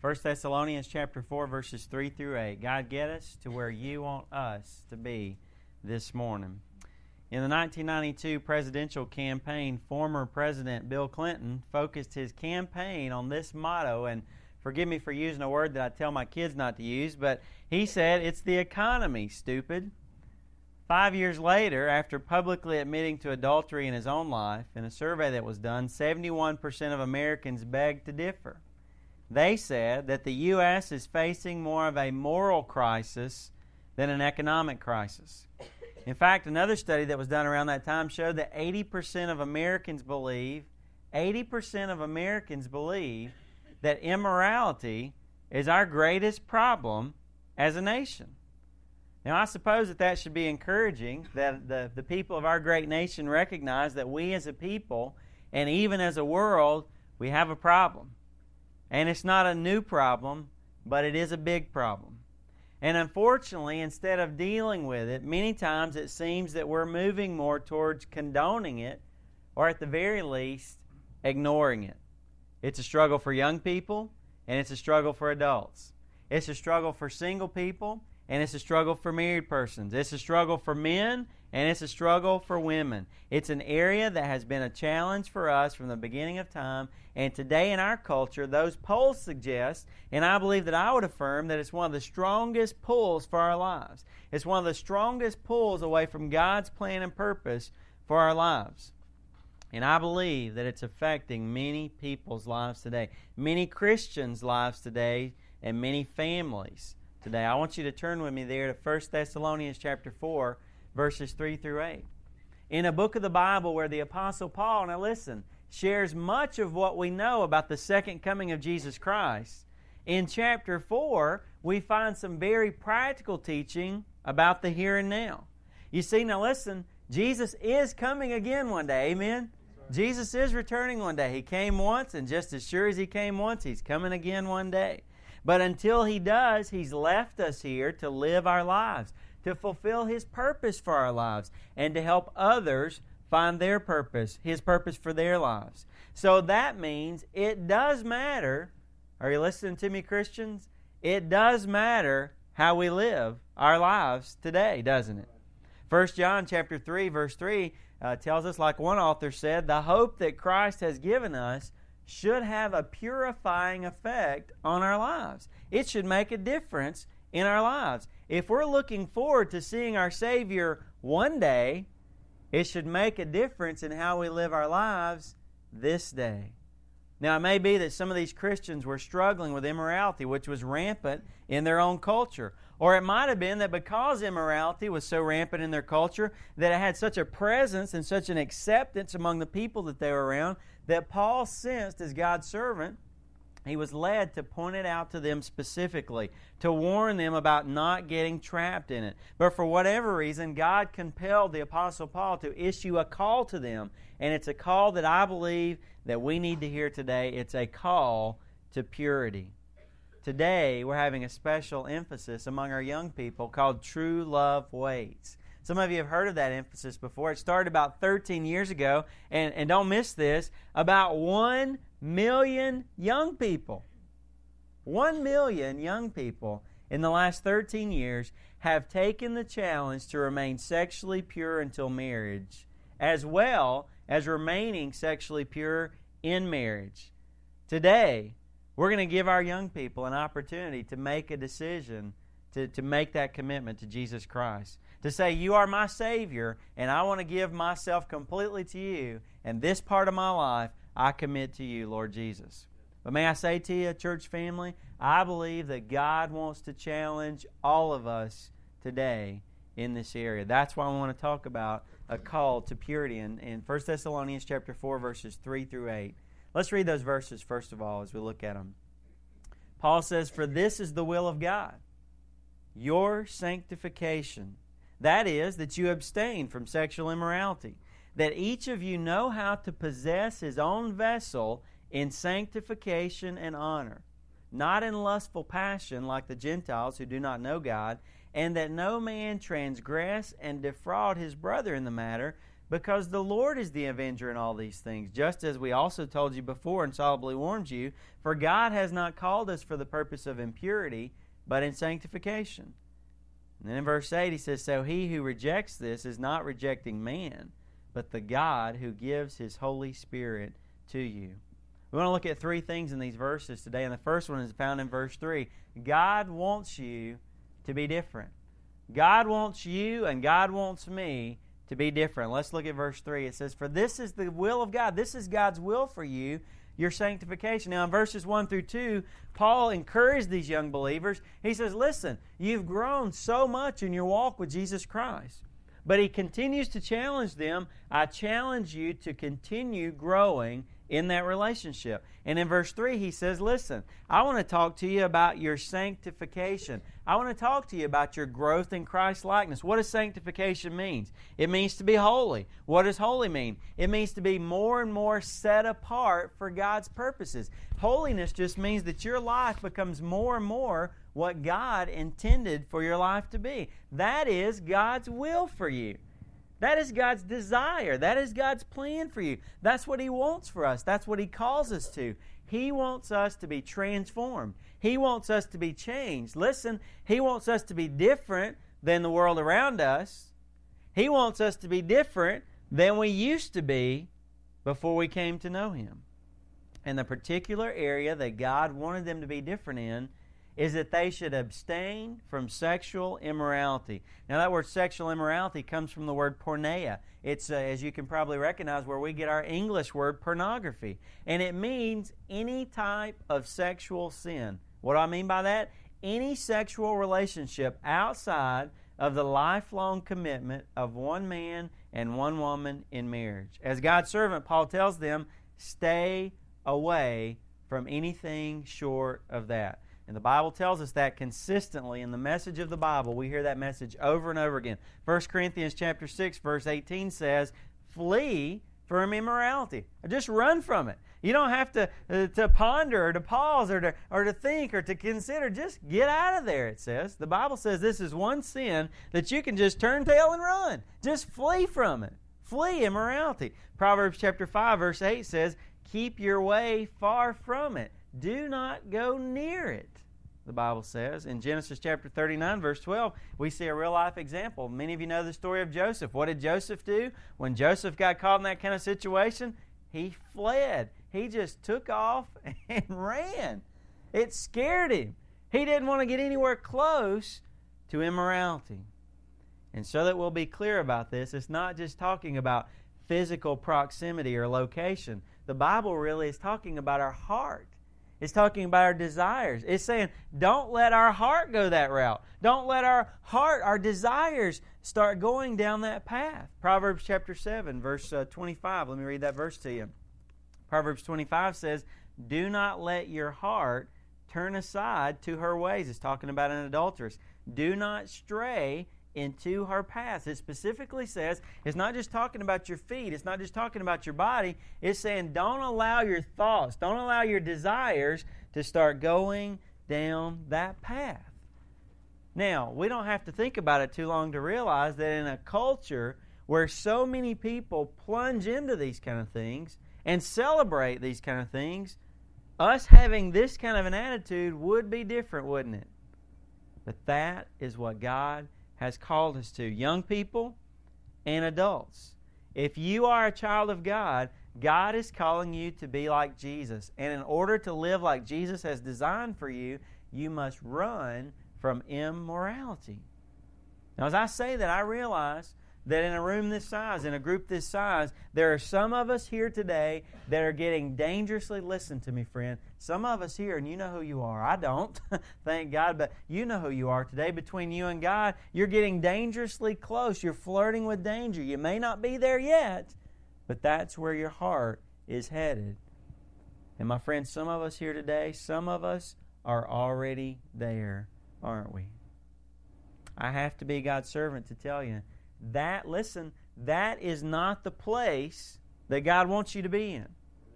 1 Thessalonians chapter 4, verses 3 through 8. God, get us to where you want us to be this morning. In the 1992 presidential campaign, former President Bill Clinton focused his campaign on this motto, and forgive me for using a word that I tell my kids not to use, but he said, "It's the economy, stupid." 5 years later, after publicly admitting to adultery in his own life, in a survey that was done, 71% of Americans begged to differ. They said that the U.S. is facing more of a moral crisis than an economic crisis. In fact, another study that was done around that time showed that 80% of Americans believe, 80% of Americans believe that immorality is our greatest problem as a nation. Now, I suppose that that should be encouraging, that the people of our great nation recognize that we as a people and even as a world, we have a problem. And it's not a new problem, but it is a big problem. And unfortunately, instead of dealing with it, many times it seems that we're moving more towards condoning it, or at the very least, ignoring it. It's a struggle for young people, and it's a struggle for adults. It's a struggle for single people, and it's a struggle for married persons. It's a struggle for men, and it's a struggle for women. It's an area that has been a challenge for us from the beginning of time. And today in our culture, those polls suggest, and I believe that I would affirm, that it's one of the strongest pulls for our lives. It's one of the strongest pulls away from God's plan and purpose for our lives. And I believe that it's affecting many people's lives today, many Christians' lives today, and many families today. I want you to turn with me there to 1 Thessalonians chapter 4, verses 3 through 8. In a book of the Bible where the Apostle Paul, now listen, shares much of what we know about the second coming of Jesus Christ, in chapter 4, we find some very practical teaching about the here and now. You see, now listen, Jesus is coming again one day, amen? Right. Jesus is returning one day. He came once, and just as sure as He came once, He's coming again one day. But until He does, He's left us here to live our lives, to fulfill His purpose for our lives, and to help others find their purpose, His purpose for their lives. So that means it does matter, are you listening to me, Christians? It does matter how we live our lives today, doesn't it? 1 John chapter 3, verse 3 tells us, like one author said, the hope that Christ has given us should have a purifying effect on our lives. It should make a difference in our lives. If we're looking forward to seeing our Savior one day, it should make a difference in how we live our lives this day. Now, it may be that some of these Christians were struggling with immorality, which was rampant in their own culture. Or it might have been that because immorality was so rampant in their culture that it had such a presence and such an acceptance among the people that they were around that Paul sensed as God's servant, he was led to point it out to them specifically, to warn them about not getting trapped in it. But for whatever reason, God compelled the Apostle Paul to issue a call to them, and it's a call that I believe that we need to hear today. It's a call to purity. Today, we're having a special emphasis among our young people called True Love Waits. Some of you have heard of that emphasis before. It started about 13 years ago, and don't miss this, about 1 million young people. 1 million young people in the last 13 years have taken the challenge to remain sexually pure until marriage, as well as remaining sexually pure in marriage. Today, we're going to give our young people an opportunity to make a decision to make that commitment to Jesus Christ, to say, you are my Savior, and I want to give myself completely to you, and this part of my life I commit to you, Lord Jesus. But may I say to you, church family, I believe that God wants to challenge all of us today in this area. That's why I want to talk about a call to purity in 1 Thessalonians chapter 4, verses 3 through 8. Let's read those verses, first of all, as we look at them. Paul says, "For this is the will of God, your sanctification. That is, that you abstain from sexual immorality, that each of you know how to possess his own vessel in sanctification and honor, not in lustful passion like the Gentiles who do not know God, and that no man transgress and defraud his brother in the matter, Because the Lord is the avenger in all these things, just as we also told you before and solemnly warned you, for God has not called us for the purpose of impurity, but in sanctification. And then in verse 8 he says, so he who rejects this is not rejecting man, but the God who gives his Holy Spirit to you. We want to look at three things in these verses today, and the first one is found in verse 3. God wants you to be different. God wants you and God wants me to be different. Let's look at verse 3. It says, for this is the will of God. This is God's will for you, your sanctification. Now in verses 1 through 2, Paul encouraged these young believers. He says, listen, you've grown so much in your walk with Jesus Christ. But he continues to challenge them. I challenge you to continue growing in that relationship. And in verse 3, he says, listen, I want to talk to you about your sanctification. I want to talk to you about your growth in Christ likeness. What does sanctification mean? It means to be holy. What does holy mean? It means to be more and more set apart for God's purposes. Holiness just means that your life becomes more and more what God intended for your life to be. That is God's will for you. That is God's desire. That is God's plan for you. That's what He wants for us. That's what He calls us to. He wants us to be transformed. He wants us to be changed. Listen, He wants us to be different than the world around us. He wants us to be different than we used to be before we came to know Him. And the particular area that God wanted them to be different in is that they should abstain from sexual immorality. Now that word sexual immorality comes from the word porneia. It's, as you can probably recognize, where we get our English word pornography. And it means any type of sexual sin. What do I mean by that? Any sexual relationship outside of the lifelong commitment of one man and one woman in marriage. As God's servant, Paul tells them, stay away from anything short of that. And the Bible tells us that consistently in the message of the Bible. We hear that message over and over again. 1 Corinthians chapter 6, verse 18 says, flee from immorality. Or just run from it. You don't have to ponder or to pause or to think or to consider. Just get out of there, it says. The Bible says this is one sin that you can just turn tail and run. Just flee from it. Flee immorality. Proverbs chapter 5, verse 8 says, keep your way far from it. Do not go near it, the Bible says. In Genesis chapter 39, verse 12, we see a real-life example. Many of you know the story of Joseph. What did Joseph do? When Joseph got caught in that kind of situation, he fled. He just took off and ran. It scared him. He didn't want to get anywhere close to immorality. And so that we'll be clear about this, it's not just talking about physical proximity or location. The Bible really is talking about our heart. It's talking about our desires. It's saying, don't let our heart go that route. Don't let our desires start going down that path. Proverbs chapter 7, verse 25. Let me read that verse to you. Proverbs 25 says, do not let your heart turn aside to her ways. It's talking about an adulteress. Do not stray into her paths. It specifically says, it's not just talking about your feet, it's not just talking about your body, it's saying don't allow your thoughts, don't allow your desires to start going down that path. Now, we don't have to think about it too long to realize that in a culture where so many people plunge into these kind of things and celebrate these kind of things, us having this kind of an attitude would be different, wouldn't it? But that is what God has called us to, young people and adults. If you are a child of God, God is calling you to be like Jesus. And in order to live like Jesus has designed for you, you must run from immorality. Now, as I say that, I realize that in a room this size, in a group this size, there are some of us here today that are getting dangerously, listen to me, friend, some of us here, and you know who you are. I don't, thank God, but you know who you are today. Between you and God, you're getting dangerously close. You're flirting with danger. You may not be there yet, but that's where your heart is headed. And my friend, some of us here today, some of us are already there, aren't we? I have to be God's servant to tell you, that is not the place that God wants you to be in.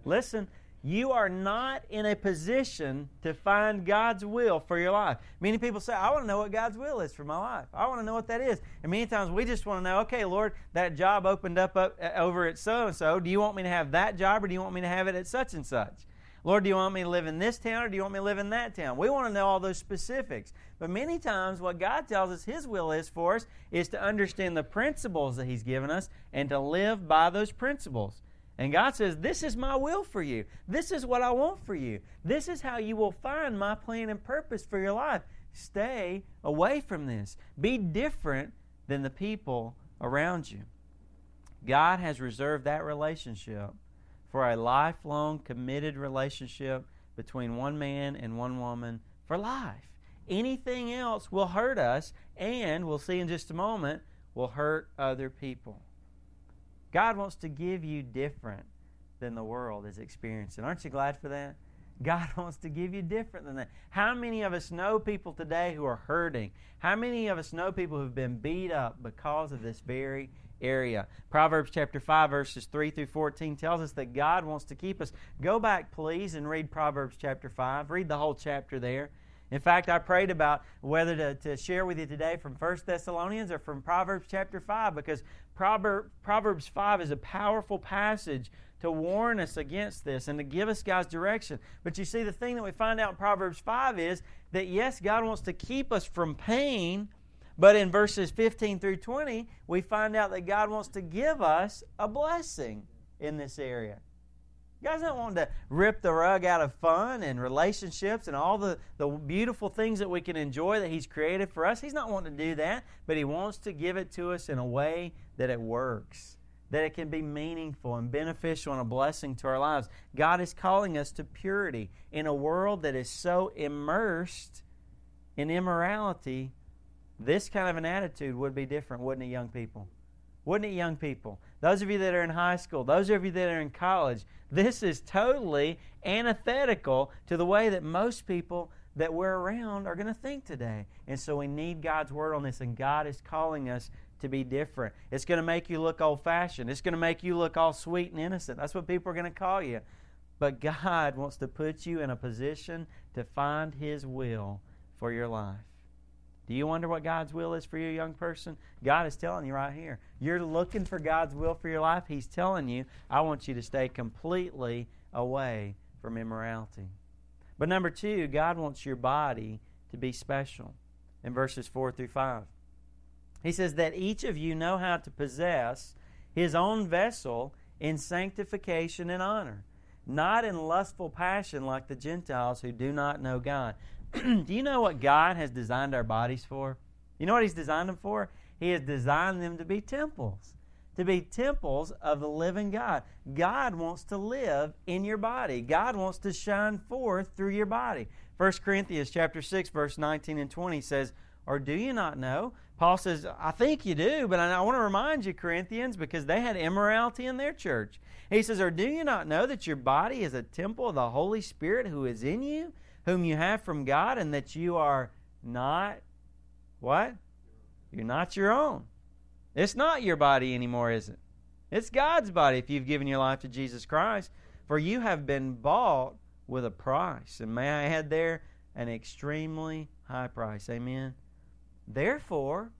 Listen, you are not in a position to find God's will for your life. Many people say, I want to know what God's will is for my life. I want to know what that is. And many times we just want to know, okay, Lord, that job opened up over at so-and-so. Do you want me to have that job, or do you want me to have it at such and such? Lord, do you want me to live in this town, or do you want me to live in that town? We want to know all those specifics. But many times what God tells us His will is for us is to understand the principles that He's given us and to live by those principles. And God says, this is my will for you. This is what I want for you. This is how you will find my plan and purpose for your life. Stay away from this. Be different than the people around you. God has reserved that relationship for a lifelong, committed relationship between one man and one woman for life. Anything else will hurt us, and we'll see in just a moment, will hurt other people. God wants to give you different than the world is experiencing. Aren't you glad for that? God wants to give you different than that. How many of us know people today who are hurting? How many of us know people who've been beat up because of this very area? Proverbs chapter 5, verses 3 through 14 tells us that God wants to keep us. Go back, please, and read Proverbs chapter 5. Read the whole chapter there. In fact, I prayed about whether to share with you today from 1 Thessalonians or from Proverbs chapter 5, because Proverbs 5 is a powerful passage to warn us against this and to give us God's direction. But you see, the thing that we find out in Proverbs 5 is that, yes, God wants to keep us from pain, but in verses 15 through 20, we find out that God wants to give us a blessing in this area. God doesn't want to rip the rug out of fun and relationships and all the beautiful things that we can enjoy that He's created for us. He's not wanting to do that, but He wants to give it to us in a way that it works, that it can be meaningful and beneficial and a blessing to our lives. God is calling us to purity in a world that is so immersed in immorality. This kind of an attitude would be different, wouldn't it, young people? Wouldn't it, young people? Those of you that are in high school, those of you that are in college, this is totally antithetical to the way that most people that we're around are going to think today. And so we need God's Word on this, and God is calling us to be different. It's going to make you look old-fashioned. It's going to make you look all sweet and innocent. That's what people are going to call you. But God wants to put you in a position to find His will for your life. Do you wonder what God's will is for you, young person? God is telling you right here. You're looking for God's will for your life. He's telling you, I want you to stay completely away from immorality. But number two, God wants your body to be special. In verses 4 through 5, He says that each of you know how to possess his own vessel in sanctification and honor, not in lustful passion like the Gentiles who do not know God. Do you know what God has designed our bodies for? You know what He's designed them for? He has designed them to be temples of the living God. God wants to live in your body. God wants to shine forth through your body. 1 Corinthians chapter 6, verse 19 and 20 says, or do you not know? Paul says, I think you do, but I want to remind you, Corinthians, because they had immorality in their church. He says, or do you not know that your body is a temple of the Holy Spirit who is in you, whom you have from God, and that you are not, what? You're not your own. It's not your body anymore, is it? It's God's body if you've given your life to Jesus Christ. For you have been bought with a price. And may I add there, an extremely high price. Amen. Therefore,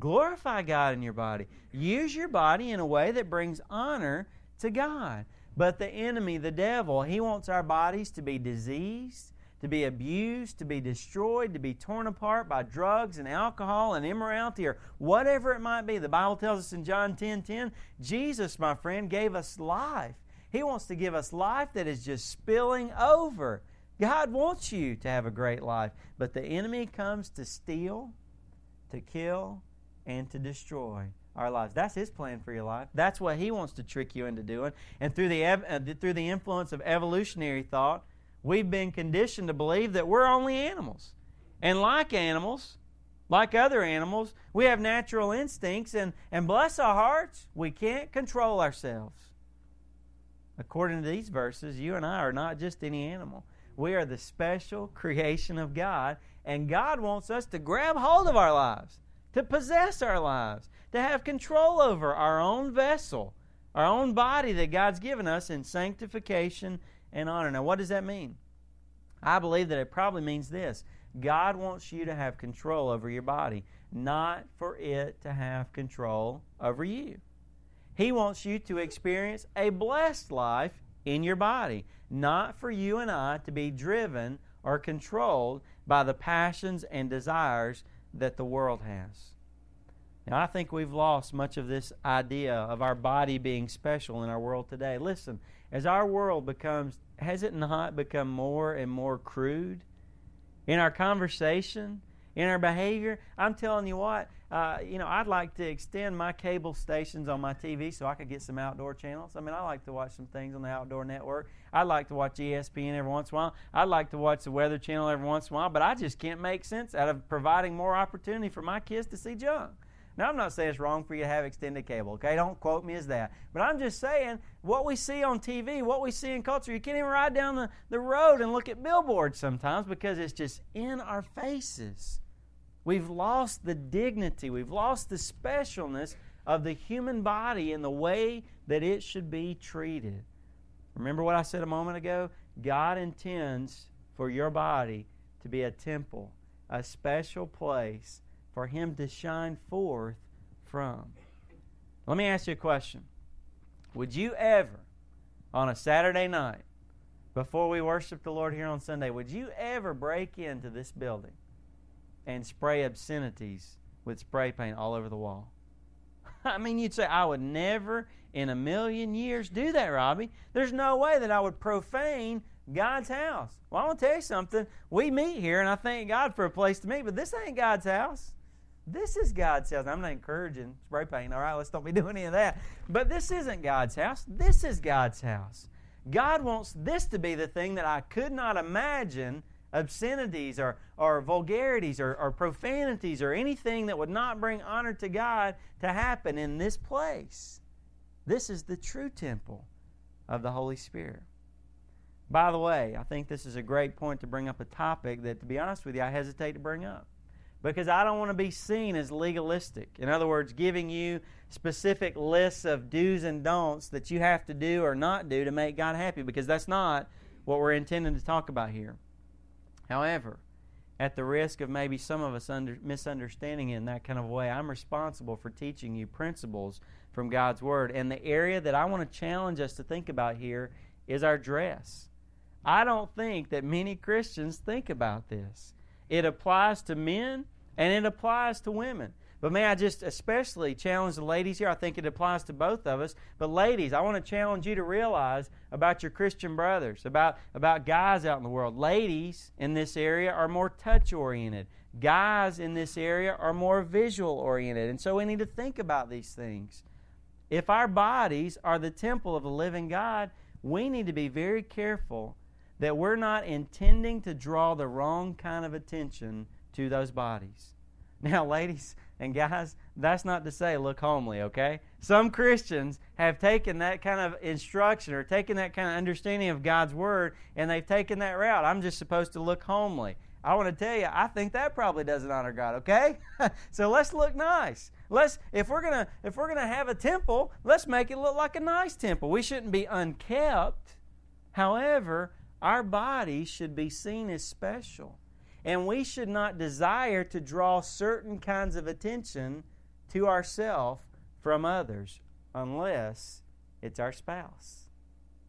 glorify God in your body. Use your body in a way that brings honor to God. But the enemy, the devil, he wants our bodies to be diseased, to be abused, to be destroyed, to be torn apart by drugs and alcohol and immorality or whatever it might be. The Bible tells us in John 10:10, Jesus, my friend, gave us life. He wants to give us life that is just spilling over. God wants you to have a great life, but the enemy comes to steal, to kill, and to destroy our lives. That's his plan for your life. That's what he wants to trick you into doing. And through the influence of evolutionary thought, we've been conditioned to believe that we're only animals. And like animals, like other animals, we have natural instincts, and bless our hearts, we can't control ourselves. According to these verses, you and I are not just any animal. We are the special creation of God, and God wants us to grab hold of our lives, to possess our lives, to have control over our own vessel, our own body that God's given us in sanctification and honor. Now, what does that mean? I believe that it probably means this. God wants you to have control over your body, not for it to have control over you. He wants you to experience a blessed life in your body, not for you and I to be driven or controlled by the passions and desires that the world has. Now, I think we've lost much of this idea of our body being special in our world today. Listen, as our world becomes, has it not become more and more crude? In our conversation, in our behavior, I'm telling you what, I'd like to extend my cable stations on my TV so I could get some outdoor channels. I mean, I like to watch some things on the Outdoor Network. I'd like to watch ESPN every once in a while. I'd like to watch the Weather Channel every once in a while, but I just can't make sense out of providing more opportunity for my kids to see junk. Now, I'm not saying it's wrong for you to have extended cable, okay? Don't quote me as that. But I'm just saying what we see on TV, what we see in culture, you can't even ride down the road and look at billboards sometimes because it's just in our faces. We've lost the dignity. We've lost the specialness of the human body and the way that it should be treated. Remember what I said a moment ago? God intends for your body to be a temple, a special place for Him to shine forth from. Let me ask you a question. Would you ever, on a Saturday night, before we worship the Lord here on Sunday, would you ever break into this building and spray obscenities with spray paint all over the wall? I mean, you'd say, I would never in a million years do that, Robbie. There's no way that I would profane God's house. Well, I want to tell you something. We meet here, and I thank God for a place to meet, but this ain't God's house. This is God's house. I'm not encouraging spray paint. All right, let's don't be doing any of that. But this isn't God's house. This is God's house. God wants this to be the thing that I could not imagine obscenities or vulgarities or profanities or anything that would not bring honor to God to happen in this place. This is the true temple of the Holy Spirit. By the way, I think this is a great point to bring up a topic that, to be honest with you, I hesitate to bring up, because I don't want to be seen as legalistic. In other words, giving you specific lists of do's and don'ts that you have to do or not do to make God happy, because that's not what we're intending to talk about here. However, at the risk of maybe some of us misunderstanding it in that kind of way, I'm responsible for teaching you principles from God's Word. And the area that I want to challenge us to think about here is our dress. I don't think that many Christians think about this. It applies to men and it applies to women. But may I just especially challenge the ladies here? I think it applies to both of us. But ladies, I want to challenge you to realize about your Christian brothers, about guys out in the world. Ladies in this area are more touch-oriented. Guys in this area are more visual-oriented. And so we need to think about these things. If our bodies are the temple of the living God, we need to be very careful that we're not intending to draw the wrong kind of attention to those bodies. Now, ladies and guys, that's not to say look homely, okay? Some Christians have taken that kind of instruction or taken that kind of understanding of God's Word, and they've taken that route. I'm just supposed to look homely. I want to tell you, I think that probably doesn't honor God, okay? So let's look nice. If we're gonna have a temple, let's make it look like a nice temple. We shouldn't be unkept. However, our bodies should be seen as special, and we should not desire to draw certain kinds of attention to ourselves from others unless it's our spouse.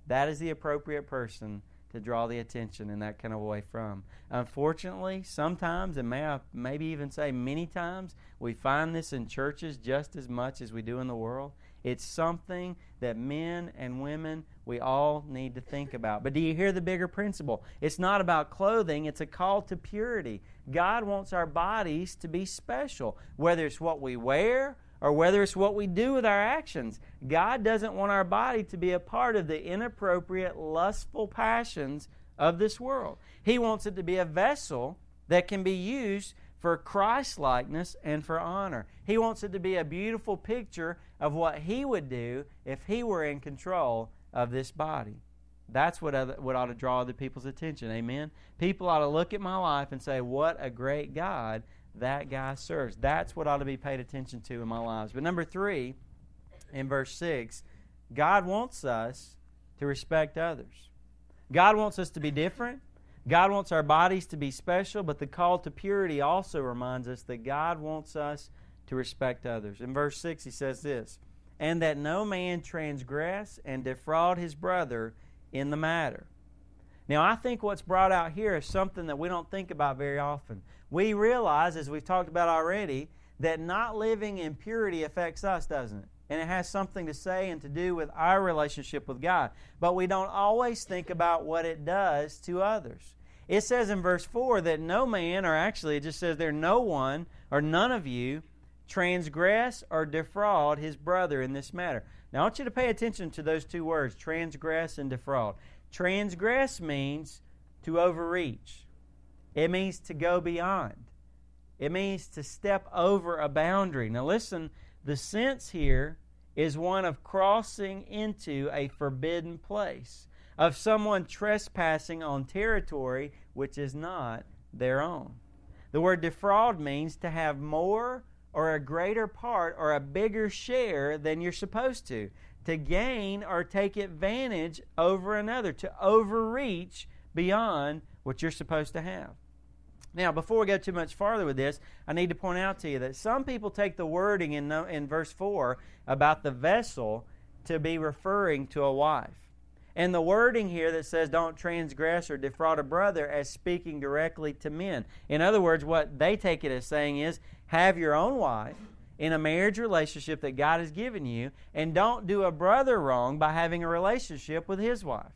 That is the appropriate person to draw the attention in that kind of way from. Unfortunately, sometimes, and maybe even say many times, we find this in churches just as much as we do in the world. It's something that men and women, we all need to think about. But do you hear the bigger principle? It's not about clothing. It's a call to purity. God wants our bodies to be special, whether it's what we wear or whether it's what we do with our actions. God doesn't want our body to be a part of the inappropriate, lustful passions of this world. He wants it to be a vessel that can be used for Christ-likeness and for honor. He wants it to be a beautiful picture of what He would do if He were in control of this body. That's what ought to draw other people's attention, amen? People ought to look at my life and say, what a great God that guy serves. That's what ought to be paid attention to in my lives. But number 3, in verse 6, God wants us to respect others. God wants us to be different. God wants our bodies to be special, but the call to purity also reminds us that God wants us to respect others. In verse 6, he says this, "And that no man transgress and defraud his brother in the matter." Now, I think what's brought out here is something that we don't think about very often. We realize, as we've talked about already, that not living in purity affects us, doesn't it? And it has something to say and to do with our relationship with God. But we don't always think about what it does to others. It says in verse 4 that no man, or actually it just says there, no one or none of you transgress or defraud his brother in this matter. Now I want you to pay attention to those two words, transgress and defraud. Transgress means to overreach. It means to go beyond. It means to step over a boundary. Now listen, the sense here is one of crossing into a forbidden place, of someone trespassing on territory which is not their own. The word defraud means to have more or a greater part or a bigger share than you're supposed to gain or take advantage over another, to overreach beyond what you're supposed to have. Now, before we go too much farther with this, I need to point out to you that some people take the wording in verse 4 about the vessel to be referring to a wife. And the wording here that says don't transgress or defraud a brother as speaking directly to men. In other words, what they take it as saying is have your own wife in a marriage relationship that God has given you, and don't do a brother wrong by having a relationship with his wife.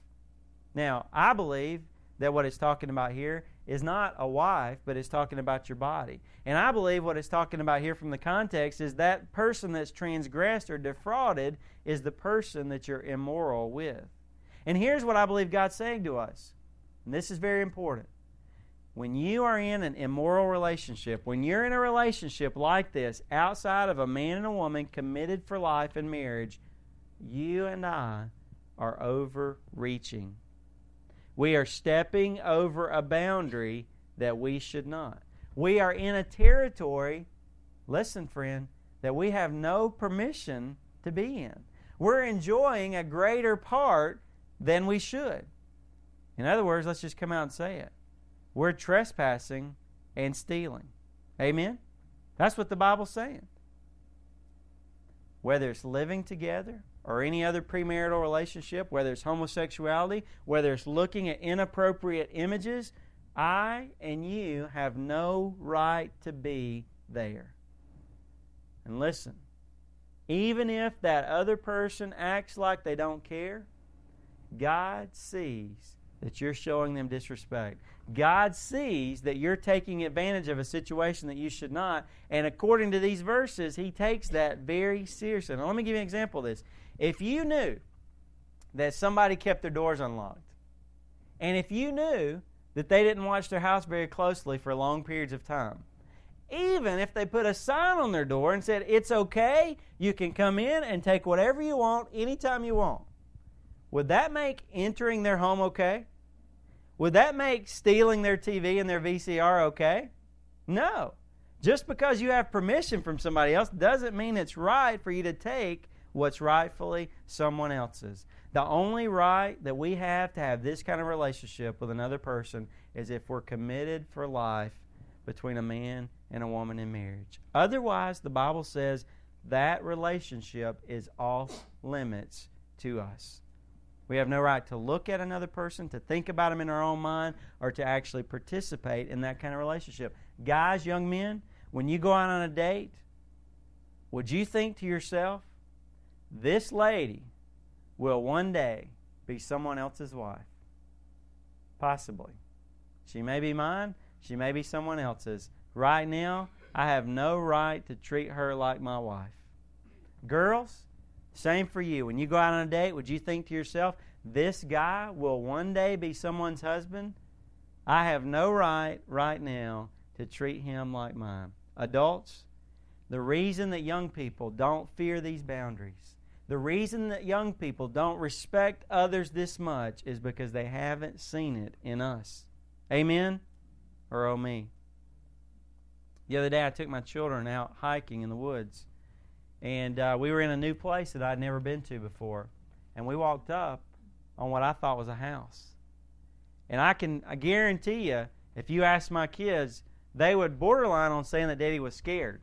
Now, I believe that what it's talking about here is not a wife, but it's talking about your body. And I believe what it's talking about here from the context is that person that's transgressed or defrauded is the person that you're immoral with. And here's what I believe God's saying to us, and this is very important. When you are in an immoral relationship, when you're in a relationship like this, outside of a man and a woman committed for life in marriage, you and I are overreaching. We are stepping over a boundary that we should not. We are in a territory, listen friend, that we have no permission to be in. We're enjoying a greater part than we should. In other words, let's just come out and say it. We're trespassing and stealing. Amen? That's what the Bible's saying. Whether it's living together, or any other premarital relationship, whether it's homosexuality, whether it's looking at inappropriate images, I and you have no right to be there. And listen, even if that other person acts like they don't care, God sees that you're showing them disrespect. God sees that you're taking advantage of a situation that you should not, and according to these verses, He takes that very seriously. Now, let me give you an example of this. If you knew that somebody kept their doors unlocked, and if you knew that they didn't watch their house very closely for long periods of time, even if they put a sign on their door and said, "It's okay, you can come in and take whatever you want, anytime you want," would that make entering their home okay? Would that make stealing their TV and their VCR okay? No. Just because you have permission from somebody else doesn't mean it's right for you to take what's rightfully someone else's. The only right that we have to have this kind of relationship with another person is if we're committed for life between a man and a woman in marriage. Otherwise, the Bible says that relationship is off limits to us. We have no right to look at another person, to think about them in our own mind, or to actually participate in that kind of relationship. Guys, young men, when you go out on a date, would you think to yourself, this lady will one day be someone else's wife? Possibly. She may be mine. She may be someone else's. Right now, I have no right to treat her like my wife. Girls, same for you. When you go out on a date, would you think to yourself, this guy will one day be someone's husband? I have no right right now to treat him like mine. Adults, the reason that young people don't fear these boundaries, the reason that young people don't respect others this much is because they haven't seen it in us. Amen? Or oh me. The other day I took my children out hiking in the woods. And we were in a new place that I'd never been to before. And we walked up on what I thought was a house. And I guarantee you, if you ask my kids, they would borderline on saying that Daddy was scared.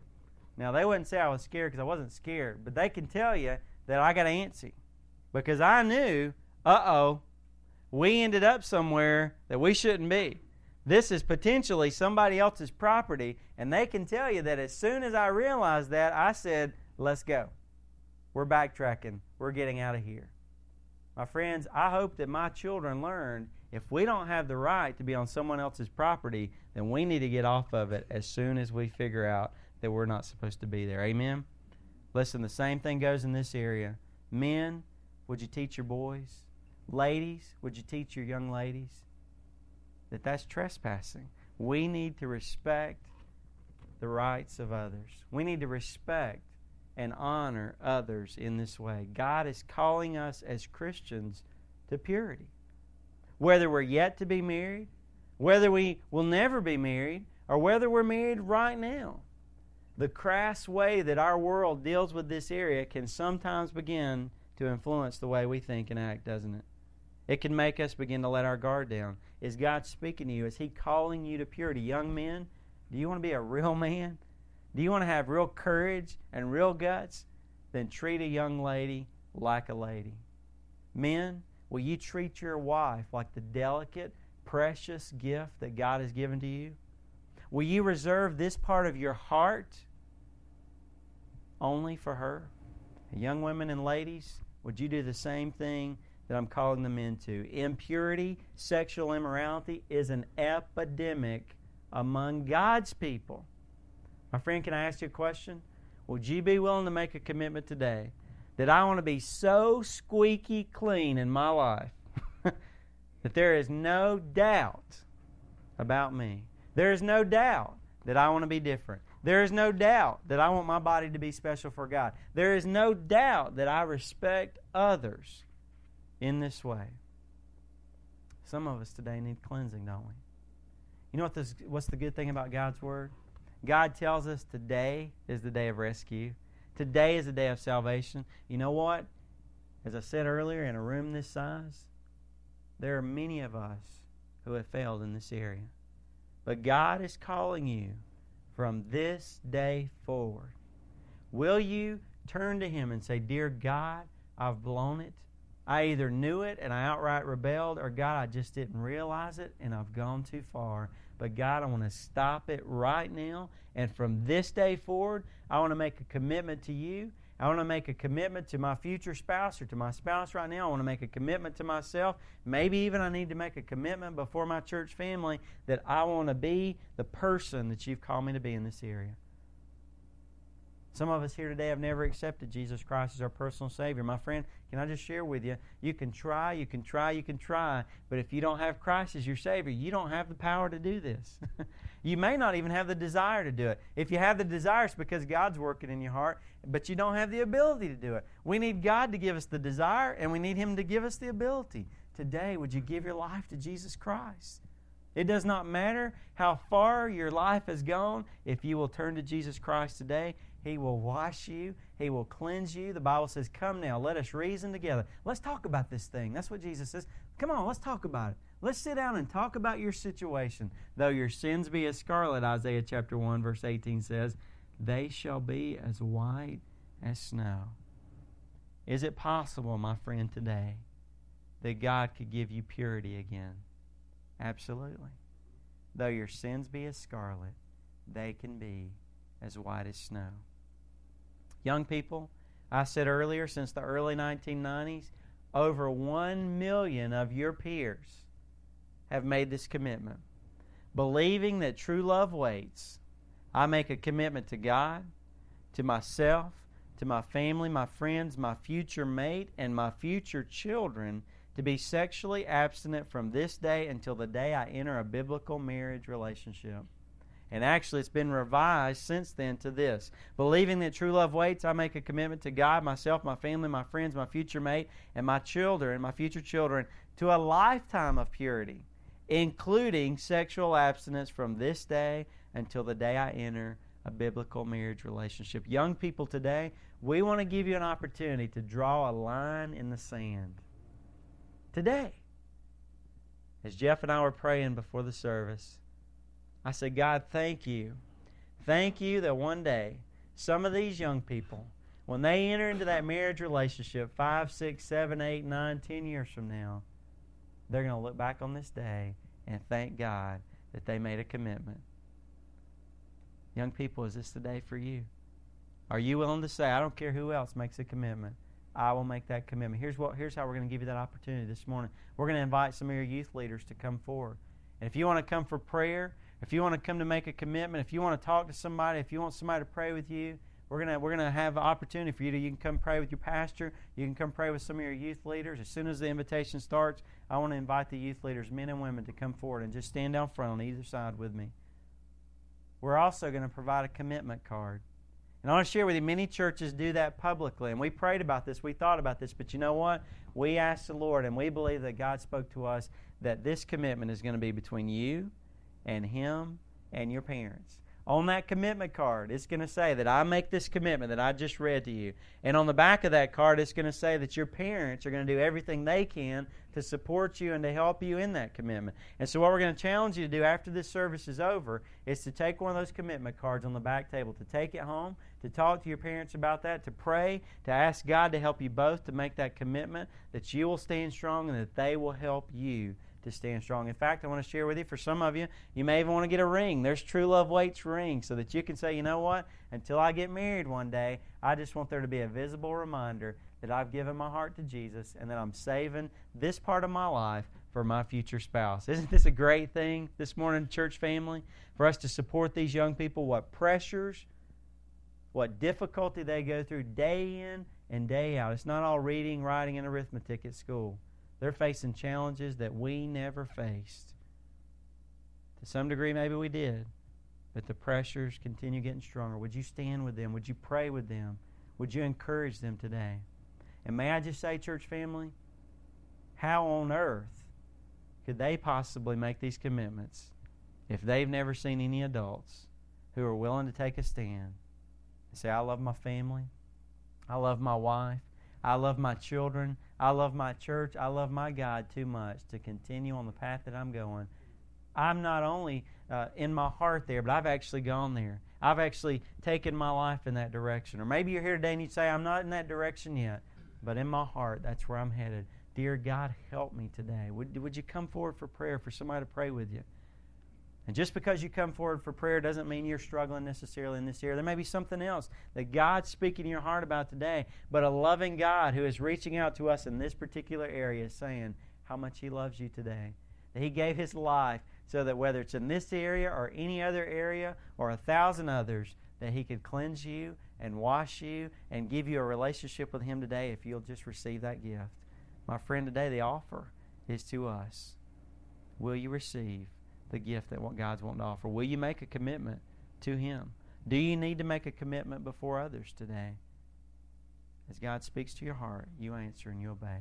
Now, they wouldn't say I was scared because I wasn't scared, but they can tell you that I got antsy because I knew, we ended up somewhere that we shouldn't be. This is potentially somebody else's property, and they can tell you that as soon as I realized that, I said, let's go. We're backtracking. We're getting out of here. My friends, I hope that my children learned if we don't have the right to be on someone else's property, then we need to get off of it as soon as we figure out that we're not supposed to be there. Amen? Listen, the same thing goes in this area. Men, would you teach your boys? Ladies, would you teach your young ladies that that's trespassing? We need to respect the rights of others. We need to respect and honor others in this way. God is calling us as Christians to purity. Whether we're yet to be married, whether we will never be married, or whether we're married right now, the crass way that our world deals with this area can sometimes begin to influence the way we think and act, doesn't it? It can make us begin to let our guard down. Is God speaking to you? Is He calling you to purity? Young men, do you want to be a real man? Do you want to have real courage and real guts? Then treat a young lady like a lady. Men, will you treat your wife like the delicate, precious gift that God has given to you? Will you reserve this part of your heart only for her? Young women and ladies, would you do the same thing that I'm calling them into? Impurity, sexual immorality is an epidemic among God's people. My friend, can I ask you a question? Would you be willing to make a commitment today that I want to be so squeaky clean in my life that there is no doubt about me? There is no doubt that I want to be different. There is no doubt that I want my body to be special for God. There is no doubt that I respect others in this way. Some of us today need cleansing, don't we? You know what's the good thing about God's Word? God tells us today is the day of rescue. Today is the day of salvation. You know what? As I said earlier, in a room this size, there are many of us who have failed in this area. But God is calling you from this day forward. Will you turn to Him and say, Dear God, I've blown it. I either knew it and I outright rebelled, or God, I just didn't realize it and I've gone too far. But God, I want to stop it right now. And from this day forward, I want to make a commitment to You. I want to make a commitment to my future spouse or to my spouse right now. I want to make a commitment to myself. Maybe even I need to make a commitment before my church family that I want to be the person that You've called me to be in this area. Some of us here today have never accepted Jesus Christ as our personal Savior. My friend, can I just share with you? You can try, you can try, you can try, but if you don't have Christ as your Savior, you don't have the power to do this. You may not even have the desire to do it. If you have the desire, it's because God's working in your heart, but you don't have the ability to do it. We need God to give us the desire, and we need Him to give us the ability. Today, would you give your life to Jesus Christ? It does not matter how far your life has gone. If you will turn to Jesus Christ today, He will wash you. He will cleanse you. The Bible says, come now, let us reason together. Let's talk about this thing. That's what Jesus says. Come on, let's talk about it. Let's sit down and talk about your situation. Though your sins be as scarlet, Isaiah chapter 1, verse 18 says, they shall be as white as snow. Is it possible, my friend, today, that God could give you purity again? Absolutely. Though your sins be as scarlet, they can be as white as snow. Young people, I said earlier, since the early 1990s, over 1 million of your peers have made this commitment. Believing that true love waits, I make a commitment to God, to myself, to my family, my friends, my future mate, and my future children to be sexually abstinent from this day until the day I enter a biblical marriage relationship. And actually, it's been revised since then to this. Believing that true love waits, I make a commitment to God, myself, my family, my friends, my future mate, and my future children, to a lifetime of purity, including sexual abstinence from this day until the day I enter a biblical marriage relationship. Young people today, we want to give you an opportunity to draw a line in the sand. Today. as Jeff and I were praying before the service, I said, God, thank you. Thank you that one day some of these young people, when they enter into that marriage relationship 5, 6, 7, 8, 9, 10 years from now, they're going to look back on this day and thank God that they made a commitment. Young people, is this the day for you? Are you willing to say, I don't care who else makes a commitment, I will make that commitment? Here's how we're going to give you that opportunity this morning. We're going to invite some of your youth leaders to come forward. And if you want to come for prayer, if you want to come to make a commitment, if you want to talk to somebody, if you want somebody to pray with you, we're gonna have an opportunity for you to, you can come pray with your pastor, you can come pray with some of your youth leaders. As soon as the invitation starts, I want to invite the youth leaders, men and women, to come forward and just stand down front on either side with me. We're also going to provide a commitment card. And I want to share with you, many churches do that publicly. And we prayed about this, we thought about this, but you know what? We asked the Lord, and we believe that God spoke to us that this commitment is going to be between you and Him and your parents. On that commitment card, it's going to say that I make this commitment that I just read to you. And on the back of that card, it's going to say that your parents are going to do everything they can to support you and to help you in that commitment. And so what we're going to challenge you to do after this service is over is to take one of those commitment cards on the back table, to take it home, to talk to your parents about that, to pray, to ask God to help you both to make that commitment, that you will stand strong and that they will help you to stand strong. In fact, I want to share with you, for some of you, you may even want to get a ring. There's True Love Waits ring, so that you can say, you know what, until I get married one day, I just want there to be a visible reminder that I've given my heart to Jesus and that I'm saving this part of my life for my future spouse. Isn't this a great thing this morning, church family, for us to support these young people, what pressures, what difficulty they go through day in and day out. It's not all reading, writing, and arithmetic at school. They're facing challenges that we never faced. To some degree, maybe we did, but the pressures continue getting stronger. Would you stand with them? Would you pray with them? Would you encourage them today? And may I just say, church family, how on earth could they possibly make these commitments if they've never seen any adults who are willing to take a stand and say, I love my family, I love my wife, I love my children, I love my church, I love my God too much to continue on the path that I'm going. I'm not only in my heart there, but I've actually gone there. I've actually taken my life in that direction. Or maybe you're here today and you say, I'm not in that direction yet, but in my heart, that's where I'm headed. Dear God, help me today. Would you come forward for prayer, for somebody to pray with you? And just because you come forward for prayer doesn't mean you're struggling necessarily in this area. There may be something else that God's speaking in your heart about today, but a loving God who is reaching out to us in this particular area is saying how much He loves you today. That He gave His life so that whether it's in this area or any other area or 1,000 others, that He could cleanse you and wash you and give you a relationship with Him today if you'll just receive that gift. My friend, today the offer is to us. Will you receive the gift that what God's wanting to offer? Will you make a commitment to Him? Do you need to make a commitment before others today? As God speaks to your heart, you answer and you obey.